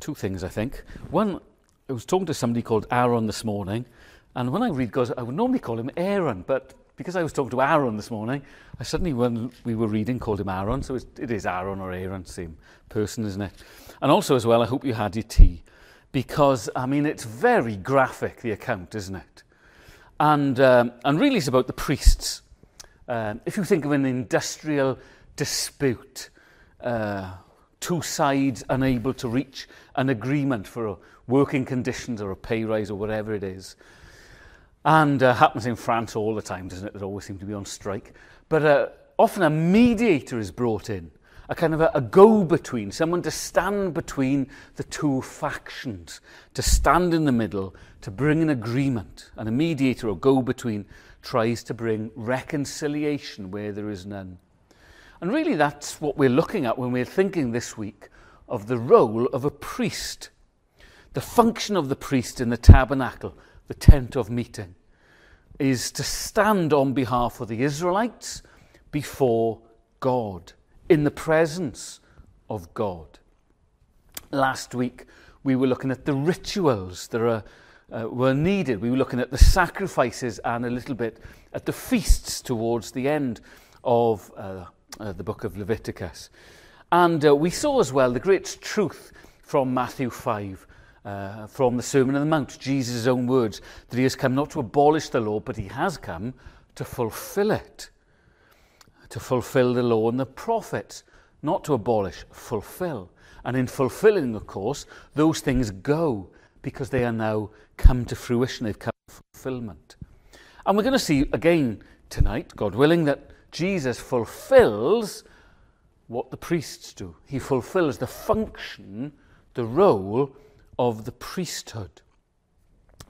two things, I think. One, I was talking to somebody called Aaron this morning, and when I read God's, I would normally call him Aaron, but because I was talking to Aaron this morning, I suddenly, when we were reading, called him Aaron, so it is Aaron or Aaron, same person, isn't it? And also as well, I hope you had your tea, because, I mean, it's very graphic, the account, isn't it? And really it's about the priests. If you think of an industrial dispute, two sides unable to reach an agreement for working conditions or a pay rise or whatever it is. And happens in France all the time, doesn't it? They always seem to be on strike. But often a mediator is brought in, a kind of a go-between, someone to stand between the two factions, to stand in the middle, to bring an agreement. And a mediator or go-between tries to bring reconciliation where there is none. And really that's what we're looking at when we're thinking this week of the role of a priest, the function of the priest in the tabernacle, the tent of meeting, is to stand on behalf of the Israelites before God, in the presence of God. Last week we were looking at the rituals that were needed. We were looking at the sacrifices and a little bit at the feasts towards the end of the book of Leviticus. And we saw as well the great truth from Matthew 5, from the Sermon on the Mount, Jesus' own words, that he has come not to abolish the law, but he has come to fulfill it, to fulfill the law and the prophets, not to abolish, fulfill. And in fulfilling, of course, those things go, because they are now come to fruition, they've come to fulfillment. And we're going to see again tonight, God willing, that Jesus fulfills what the priests do. He fulfills the function, the role of the priesthood.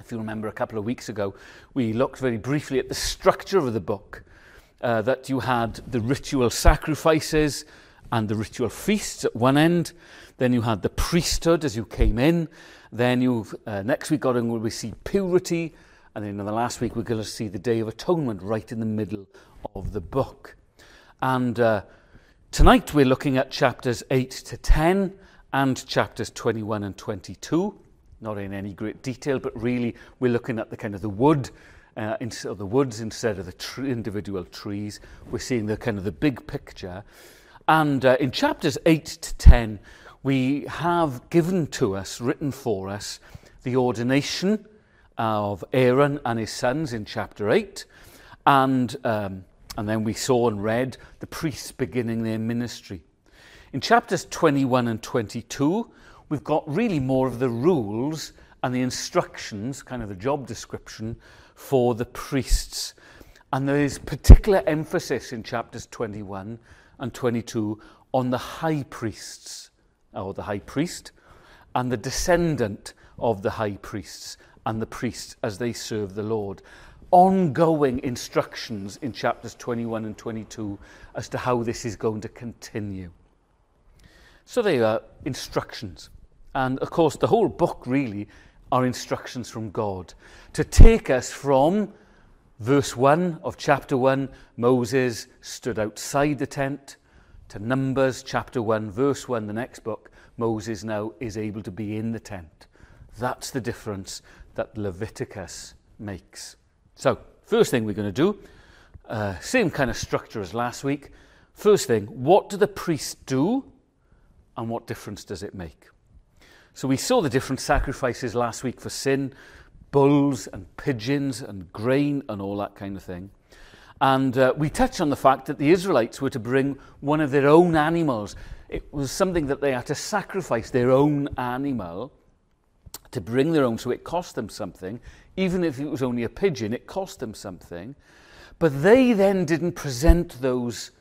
If you remember a couple of weeks ago, we looked very briefly at the structure of the book, that you had the ritual sacrifices and the ritual feasts at one end, then you had the priesthood as you came in, then you've, next week, God willing, we see purity, and then in the last week we're going to see the Day of Atonement right in the middle of the book. And tonight we're looking at chapters 8 to 10 and chapters 21 and 22, not in any great detail, but really we're looking at the kind of the wood, instead of the woods instead of the individual trees. We're seeing the kind of the big picture. And in chapters 8 to 10, we have given to us, written for us, the ordination of Aaron and his sons in chapter 8. And then we saw and read the priests beginning their ministry. In chapters 21 and 22, we've got really more of the rules and the instructions, kind of the job description for the priests. And there is particular emphasis in chapters 21 and 22 on the high priests, or the high priest, and the descendant of the high priests, and the priests as they serve the Lord. Ongoing instructions in chapters 21 and 22 as to how this is going to continue. So they are instructions. And of course, the whole book really are instructions from God to take us from verse 1 of chapter 1, Moses stood outside the tent, to Numbers chapter 1, verse 1, the next book, Moses now is able to be in the tent. That's the difference that Leviticus makes. So, first thing we're going to do, same kind of structure as last week. First thing, what do the priests do and what difference does it make? So we saw the different sacrifices last week for sin, bulls and pigeons and grain and all that kind of thing. And we touched on the fact that the Israelites were to bring one of their own animals. It was something that they had to sacrifice, their own animal, to bring their own, so it cost them something. Even if it was only a pigeon, it cost them something. But they then didn't present those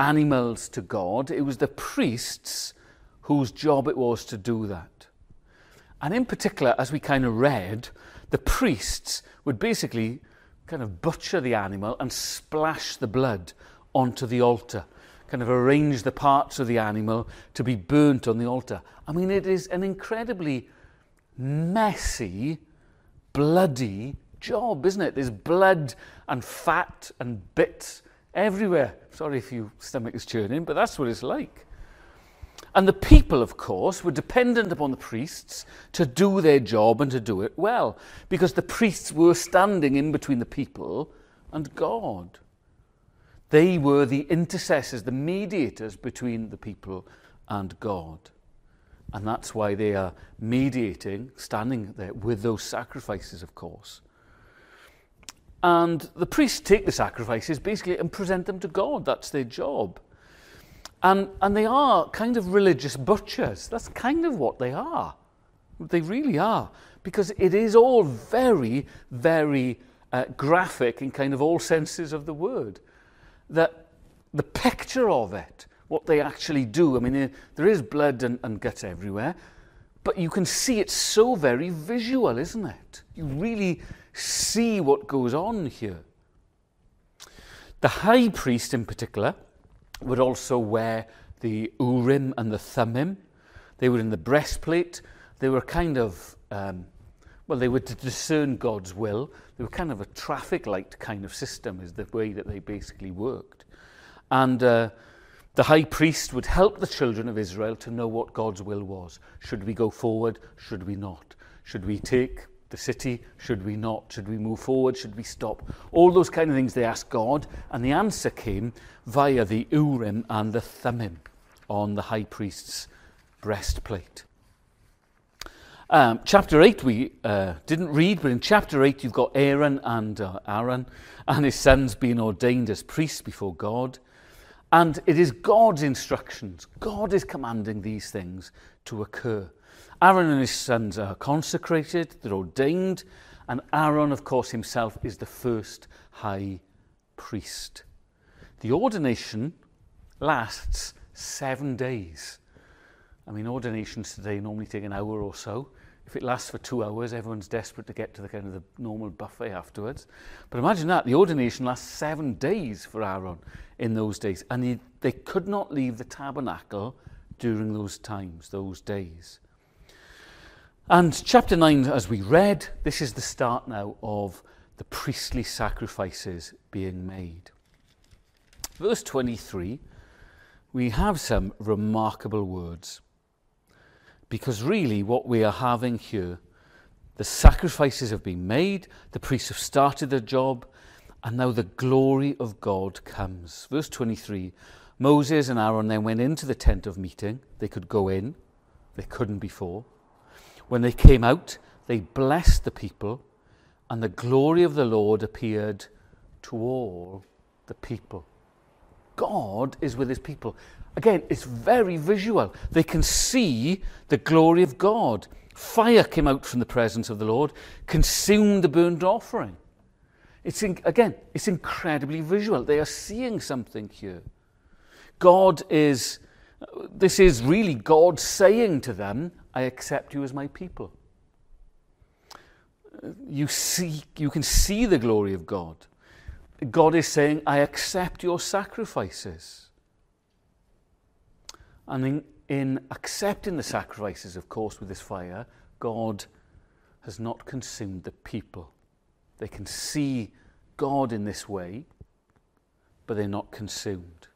animals to God. It was the priests whose job it was to do that. And in particular, as we kind of read, the priests would basically kind of butcher the animal and splash the blood onto the altar, kind of arrange the parts of the animal to be burnt on the altar. I mean, it is an incredibly messy, bloody job, isn't it? There's blood and fat and bits everywhere. Sorry if your stomach is churning, but that's what it's like. And the people, of course, were dependent upon the priests to do their job and to do it well, because the priests were standing in between the people and God. They were the intercessors, the mediators between the people and God. And that's why they are mediating, standing there with those sacrifices, of course. And the priests take the sacrifices basically and present them to God. That's their job. And they are kind of religious butchers. That's kind of what they are. They really are. Because it is all very, very graphic in kind of all senses of the word. That the picture of it, what they actually do. I mean, there is blood and guts everywhere. But you can see it's so very visual, isn't it? You really see what goes on here. The high priest in particular would also wear the Urim and the Thummim. They were in the breastplate. They were kind of, they were to discern God's will. They were kind of a traffic light kind of system is the way that they basically worked. And the high priest would help the children of Israel to know what God's will was. Should we go forward? Should we not? Should we take the city? Should we not? Should we move forward? Should we stop? All those kind of things they asked God, and the answer came via the Urim and the Thummim on the high priest's breastplate. Chapter 8 we didn't read, but in chapter 8 you've got Aaron and his sons being ordained as priests before God. And it is God's instructions. God is commanding these things to occur. Aaron and his sons are consecrated, they're ordained, and Aaron, of course, himself is the first high priest. The ordination lasts 7 days. I mean, ordinations today normally take an hour or so. If it lasts for 2 hours, everyone's desperate to get to the kind of the normal buffet afterwards. But imagine that, the ordination lasts 7 days for Aaron in those days, and they could not leave the tabernacle during those times, those days. And chapter 9, as we read, this is the start now of the priestly sacrifices being made. Verse 23, we have some remarkable words. Because really what we are having here, the sacrifices have been made, the priests have started their job, and now the glory of God comes. Verse 23, Moses and Aaron then went into the tent of meeting. They could go in, they couldn't before. When they came out, they blessed the people, and the glory of the Lord appeared to all the people. God is with his people. Again, it's very visual. They can see the glory of God. Fire came out from the presence of the Lord, consumed the burnt offering. It's incredibly visual. They are seeing something here. This is really God saying to them, I accept you as my people. You can see the glory of God. God is saying, I accept your sacrifices. And in accepting the sacrifices, of course, with this fire, God has not consumed the people. They can see God in this way, but they're not consumed.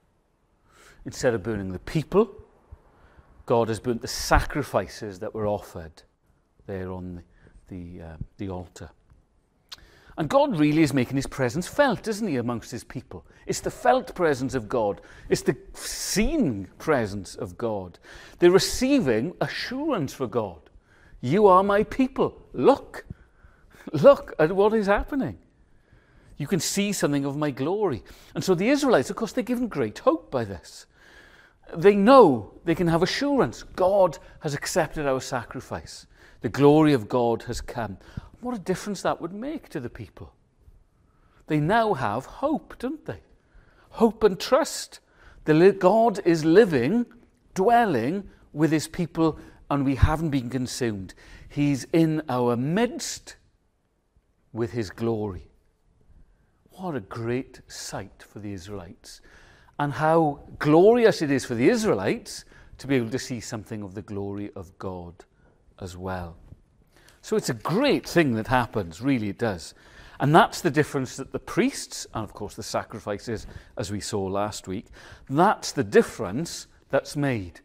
Instead of burning the people, God has burnt the sacrifices that were offered there on the altar. And God really is making his presence felt, isn't he, amongst his people? It's the felt presence of God. It's the seen presence of God. They're receiving assurance for God. You are my people. Look at what is happening. You can see something of my glory. And so the Israelites, of course, they're given great hope by this. They know they can have assurance. God has accepted our sacrifice. The glory of God has come. What a difference that would make to the people. They now have hope, don't they? Hope and trust. God is living, dwelling with his people, and we haven't been consumed. He's in our midst with his glory. What a great sight for the Israelites. And how glorious it is for the Israelites to be able to see something of the glory of God as well. So it's a great thing that happens, really it does. And that's the difference that the priests, and of course the sacrifices, as we saw last week, that's the difference that's made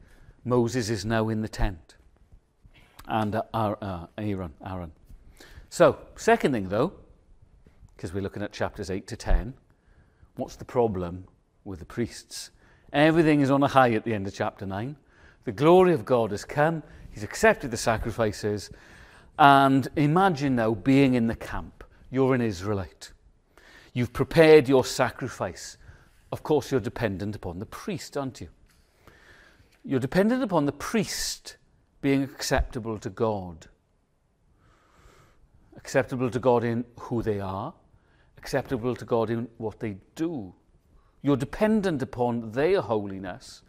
Moses is now in the tent. And Aaron. So, second thing though, because we're looking at chapters 8 to 10, what's the problem with the priests? Everything is on a high at the end of chapter 9. The glory of God has come. He's accepted the sacrifices. And imagine now being in the camp. You're an Israelite. You've prepared your sacrifice. Of course, you're dependent upon the priest, aren't you? You're dependent upon the priest being acceptable to God. Acceptable to God in who they are. Acceptable to God in what they do. You're dependent upon their holiness.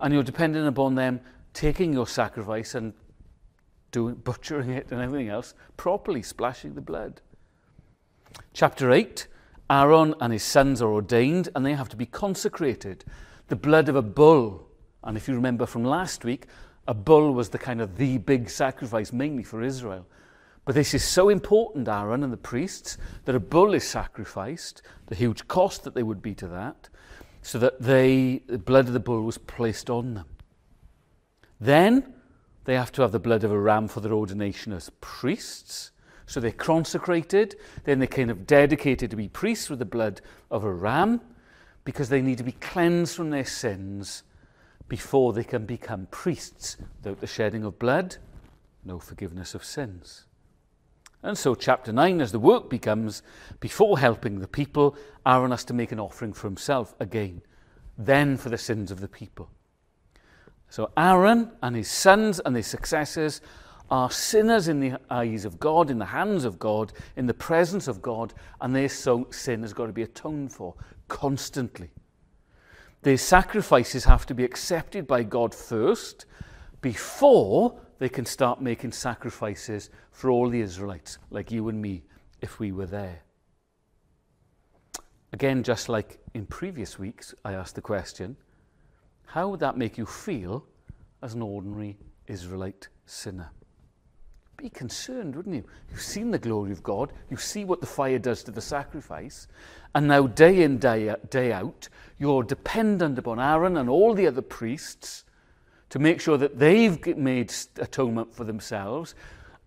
And you're dependent upon them taking your sacrifice and butchering it and everything else, properly splashing the blood. Chapter 8, Aaron and his sons are ordained and they have to be consecrated. The blood of a bull. And if you remember from last week, a bull was the kind of the big sacrifice, mainly for Israel. But this is so important, Aaron and the priests, that a bull is sacrificed, the huge cost that they would be to that, so that the blood of the bull was placed on them. Then they have to have the blood of a ram for their ordination as priests. So they're consecrated, then they're kind of dedicated to be priests with the blood of a ram, because they need to be cleansed from their sins before they can become priests. Without the shedding of blood, no forgiveness of sins. And so chapter 9, as the work becomes, before helping the people, Aaron has to make an offering for himself again, then for the sins of the people. So Aaron and his sons and his successors are sinners in the eyes of God, in the hands of God, in the presence of God, and their sin has got to be atoned for constantly. Their sacrifices have to be accepted by God first, before they can start making sacrifices for all the Israelites, like you and me, if we were there. Again, just like in previous weeks, I asked the question, how would that make you feel as an ordinary Israelite sinner? Be concerned, wouldn't you? You've seen the glory of God, you see what the fire does to the sacrifice, and now day in, day out, you're dependent upon Aaron and all the other priests to make sure that they've made atonement for themselves,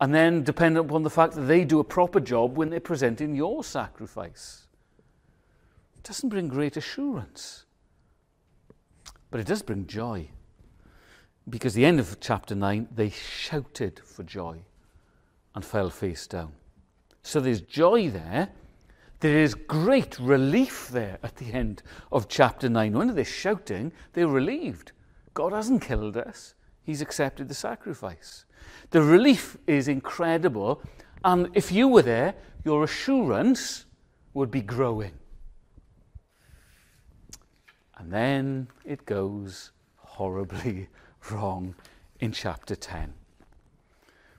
and then dependent upon the fact that they do a proper job when they're presenting your sacrifice. It doesn't bring great assurance, but it does bring joy. Because at the end of chapter 9, they shouted for joy and fell face down. So there's joy there. There is great relief there at the end of chapter 9. When they're shouting, they're relieved. God hasn't killed us. He's accepted the sacrifice. The relief is incredible. And if you were there, your assurance would be growing. And then it goes horribly wrong in chapter 10.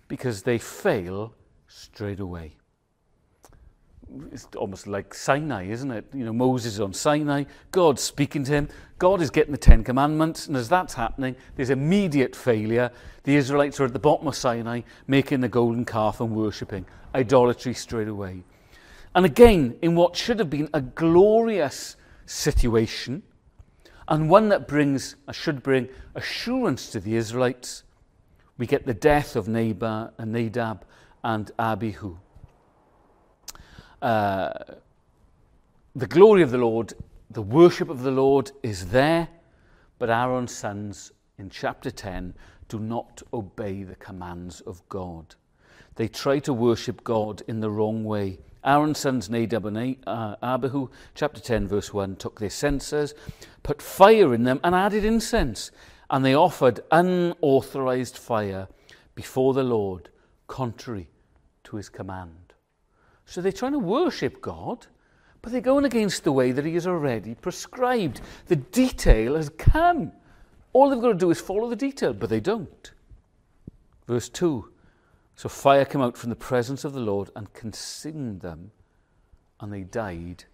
Because they fail straight away. It's almost like Sinai, isn't it? You know, Moses on Sinai, God's speaking to him, God is getting the Ten Commandments, and as that's happening, there's immediate failure. The Israelites are at the bottom of Sinai, making the golden calf and worshipping. Idolatry straight away. And again, in what should have been a glorious situation, and one that brings, should bring assurance to the Israelites, we get the death of Nadab and Abihu. The glory of the Lord, the worship of the Lord is there, but Aaron's sons in chapter 10 do not obey the commands of God. They try to worship God in the wrong way. Aaron's sons Nadab and Abihu, chapter 10 verse 1, took their censers, put fire in them and added incense, and they offered unauthorized fire before the Lord, contrary to his command. So they're trying to worship God, but they're going against the way that he has already prescribed. The detail has come. All they've got to do is follow the detail, but they don't. Verse 2, so fire came out from the presence of the Lord and consumed them, and they died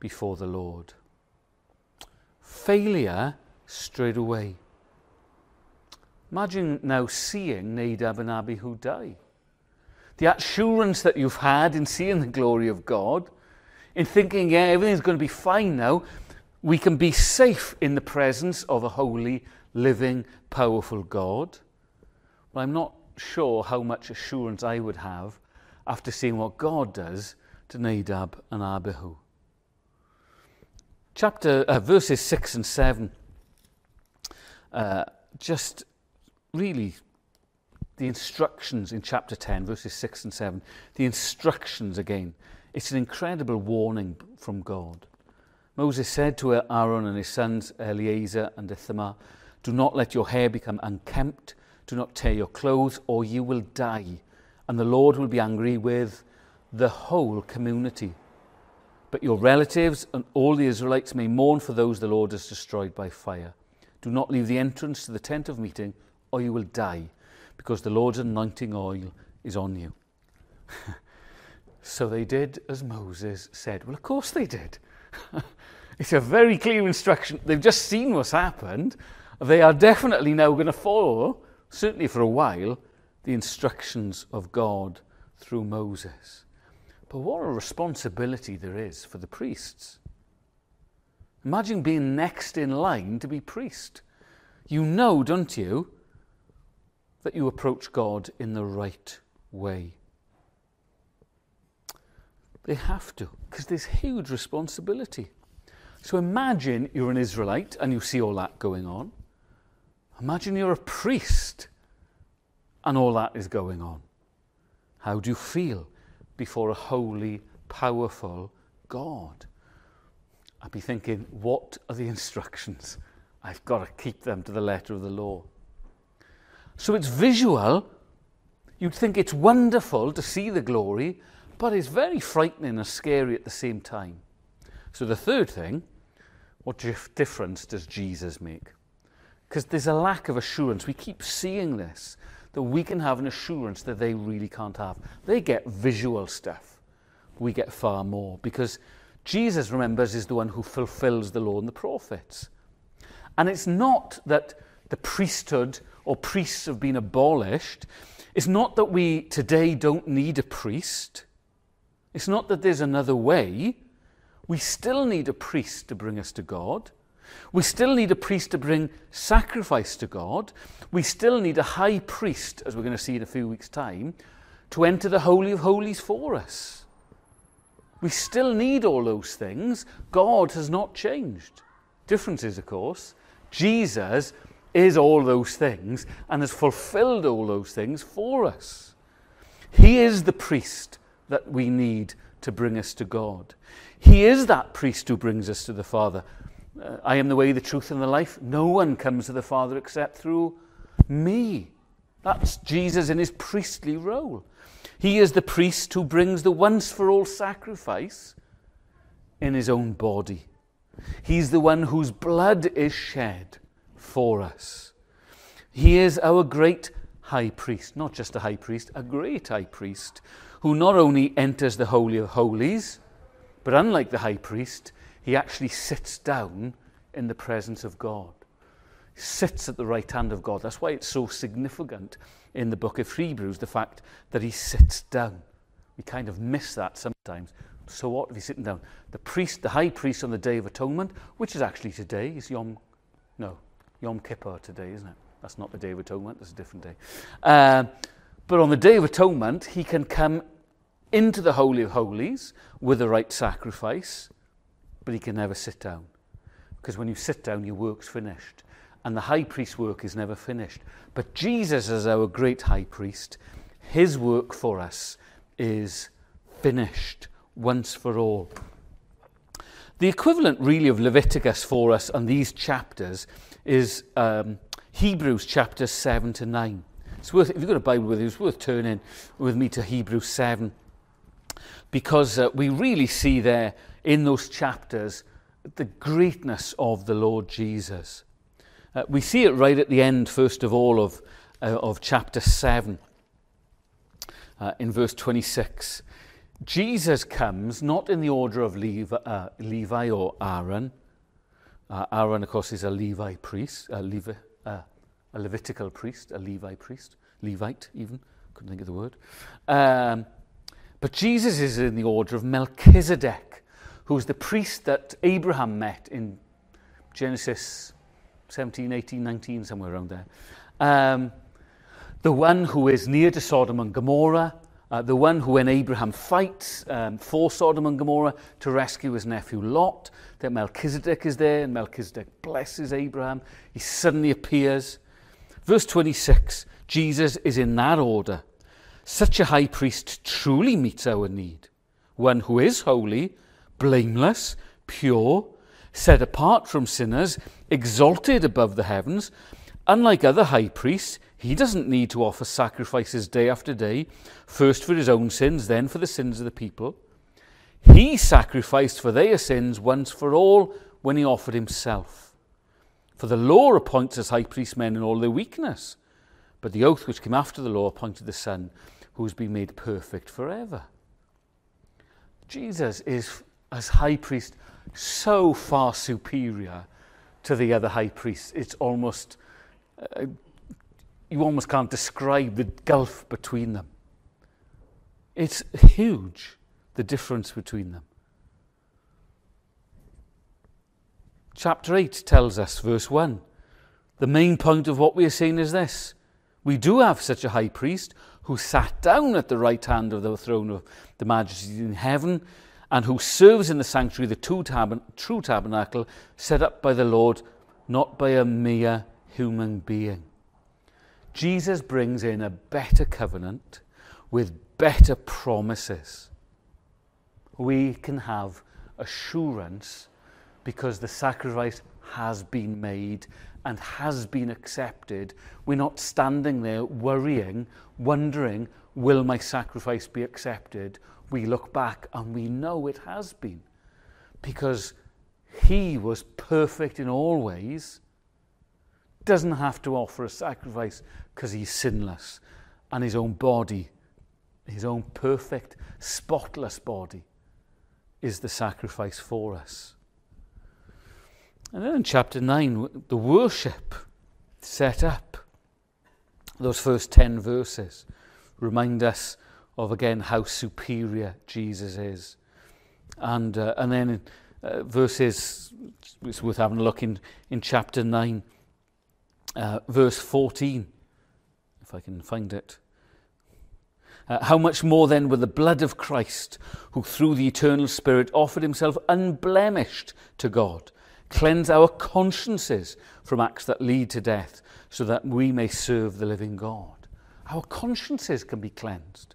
before the Lord. Failure straight away. Imagine now seeing Nadab and Abihu die. The assurance that you've had in seeing the glory of God, in thinking, yeah, everything's going to be fine now. We can be safe in the presence of a holy, living, powerful God, but I'm not sure how much assurance I would have after seeing what God does to Nadab and Abihu. Verses 6 and 7 just really the instructions in chapter 10, verses 6 and 7, the instructions again. It's an incredible warning from God. Moses said to Aaron and his sons Eleazar and Ithamar, "Do not let your hair become unkempt, do not tear your clothes, or you will die, and the Lord will be angry with the whole community. But your relatives and all the Israelites may mourn for those the Lord has destroyed by fire. Do not leave the entrance to the tent of meeting, or you will die, because the Lord's anointing oil is on you." So they did as Moses said. Well, of course they did. It's a very clear instruction. They've just seen what's happened. They are definitely now going to follow, certainly for a while, the instructions of God through Moses. But what a responsibility there is for the priests. Imagine being next in line to be priest. You know, don't you, that you approach God in the right way. They have to, because there's huge responsibility. So imagine you're an Israelite and you see all that going on. Imagine you're a priest and all that is going on. How do you feel before a holy, powerful God? I'd be thinking, what are the instructions? I've got to keep them to the letter of the law. So it's visual. You'd think it's wonderful to see the glory, but it's very frightening and scary at the same time. So the third thing, what difference does Jesus make? Because there's a lack of assurance. We keep seeing this, that we can have an assurance that they really can't have. They get visual stuff. We get far more, because Jesus, remembers, is the one who fulfills the law and the prophets. And it's not that the priesthood or priests have been abolished. It's not that we today don't need a priest. It's not that there's another way. We still need a priest to bring us to God. We still need a priest to bring sacrifice to God. We still need a high priest, as we're going to see in a few weeks' time, to enter the Holy of Holies for us. We still need all those things. God has not changed. Difference is, of course, Jesus is all those things and has fulfilled all those things for us. He is the priest that we need to bring us to God. He is that priest who brings us to the Father. I am the way, the truth, and the life. No one comes to the Father except through me. That's Jesus in his priestly role. He is the priest who brings the once-for-all sacrifice in his own body. He's the one whose blood is shed for us. He is our great high priest, not just a high priest, a great high priest, who not only enters the Holy of Holies, but unlike the high priest, he actually sits down in the presence of God. He sits at the right hand of God. That's why it's so significant in the book of Hebrews, the fact that he sits down. We kind of miss that sometimes. So what if he's sitting down? The priest, the high priest on the Day of Atonement, which is actually today, is Yom Kippur today, isn't it? That's not the Day of Atonement, that's a different day. But on the Day of Atonement, he can come into the Holy of Holies with the right sacrifice, but he can never sit down. Because when you sit down, your work's finished. And the high priest's work is never finished. But Jesus, as our great high priest, his work for us is finished once for all. The equivalent really of Leviticus for us on these chapters is Hebrews chapters 7 to 9. It's worth, if you've got a Bible with you, it's worth turning with me to Hebrews 7, because we really see there in those chapters the greatness of the Lord Jesus. We see it right at the end, first of all, of chapter 7, in verse 26. Jesus comes not in the order of Levi or Aaron. Aaron, of course, is a Levi priest, a Levitical priest, a Levi priest, Levite even, couldn't think of the word. But Jesus is in the order of Melchizedek, who's the priest that Abraham met in Genesis 17, 18, 19, somewhere around there. The one who is near to Sodom and Gomorrah, the one who when Abraham fights for Sodom and Gomorrah to rescue his nephew Lot, that Melchizedek is there, and Melchizedek blesses Abraham. He suddenly appears. Verse 26, Jesus is in that order. Such a high priest truly meets our need, one who is holy, blameless, pure, set apart from sinners, exalted above the heavens. Unlike other high priests, he doesn't need to offer sacrifices day after day, first for his own sins, then for the sins of the people. He sacrificed for their sins once for all when he offered himself. For the law appoints as high priest men in all their weakness, but the oath which came after the law appointed the Son, who has been made perfect forever. Jesus is, as high priest, so far superior to the other high priests. It's almost, you almost can't describe the gulf between them. It's huge, the difference between them. Chapter 8 tells us, verse 1, the main point of what we are saying is this. We do have such a high priest who sat down at the right hand of the throne of the majesty in heaven, and who serves in the sanctuary the true tabernacle set up by the Lord, not by a mere human being. Jesus brings in a better covenant with better promises. We can have assurance because the sacrifice has been made and has been accepted. We're not standing there worrying, wondering, will my sacrifice be accepted? We look back and we know it has been, because he was perfect in all ways, doesn't have to offer a sacrifice because he's sinless, and his own body, his own perfect, spotless body is the sacrifice for us. And then in chapter 9, the worship set up, those first 10 verses remind us of, again, how superior Jesus is. And then in verses, it's worth having a look in chapter 9, verse 14, if I can find it. How much more then with the blood of Christ, who through the eternal Spirit offered himself unblemished to God, cleanse our consciences from acts that lead to death, so that we may serve the living God. Our consciences can be cleansed.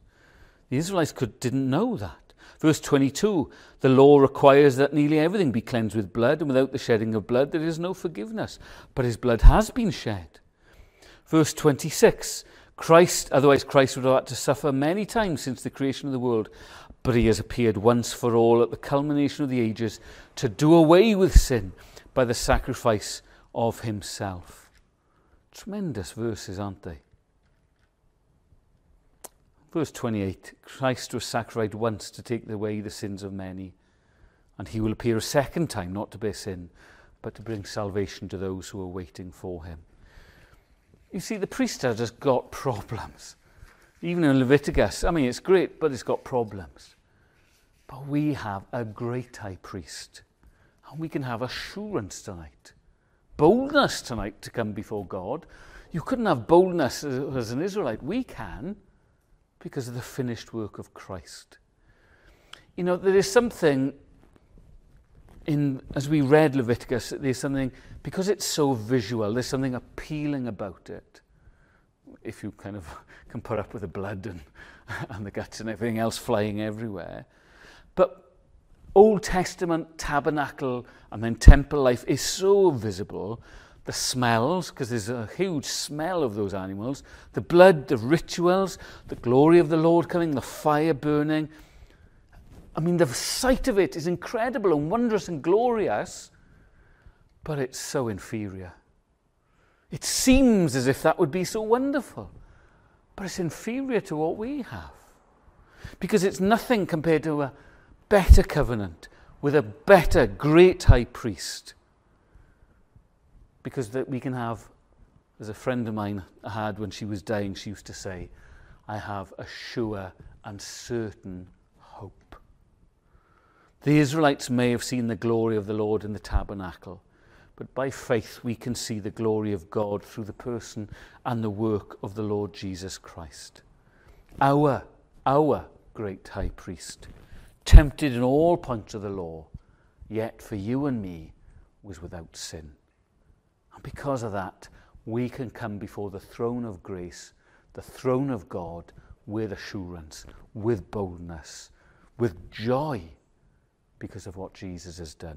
The Israelites didn't know that. Verse 22, the law requires that nearly everything be cleansed with blood, and without the shedding of blood there is no forgiveness. But his blood has been shed. Verse 26, otherwise Christ would have had to suffer many times since the creation of the world, but he has appeared once for all at the culmination of the ages to do away with sin by the sacrifice of himself. Tremendous verses, aren't they? Verse 28, Christ was sacrificed once to take away the sins of many, and he will appear a second time, not to bear sin, but to bring salvation to those who are waiting for him. You see, the priesthood has got problems. Even in Leviticus, I mean, it's great, but it's got problems. But we have a great high priest, and we can have assurance tonight, boldness tonight to come before God. You couldn't have boldness as an Israelite. We can, because of the finished work of Christ. You know, there is something, as we read Leviticus, there's something, because it's so visual, there's something appealing about it. If you kind of can put up with the blood and the guts and everything else flying everywhere. But Old Testament tabernacle and then temple life is so visible. The smells, because there's a huge smell of those animals, the blood, the rituals, the glory of the Lord coming, the fire burning. I mean, the sight of it is incredible and wondrous and glorious, but it's so inferior. It seems as if that would be so wonderful, but it's inferior to what we have, because it's nothing compared to a better covenant with a better great high priest. Because that we can have, as a friend of mine had when she was dying, she used to say, I have a sure and certain hope. The Israelites may have seen the glory of the Lord in the tabernacle, but by faith we can see the glory of God through the person and the work of the Lord Jesus Christ. Our great high priest, tempted in all points of the law, yet for you and me was without sin. And because of that, we can come before the throne of grace, the throne of God, with assurance, with boldness, with joy, because of what Jesus has done.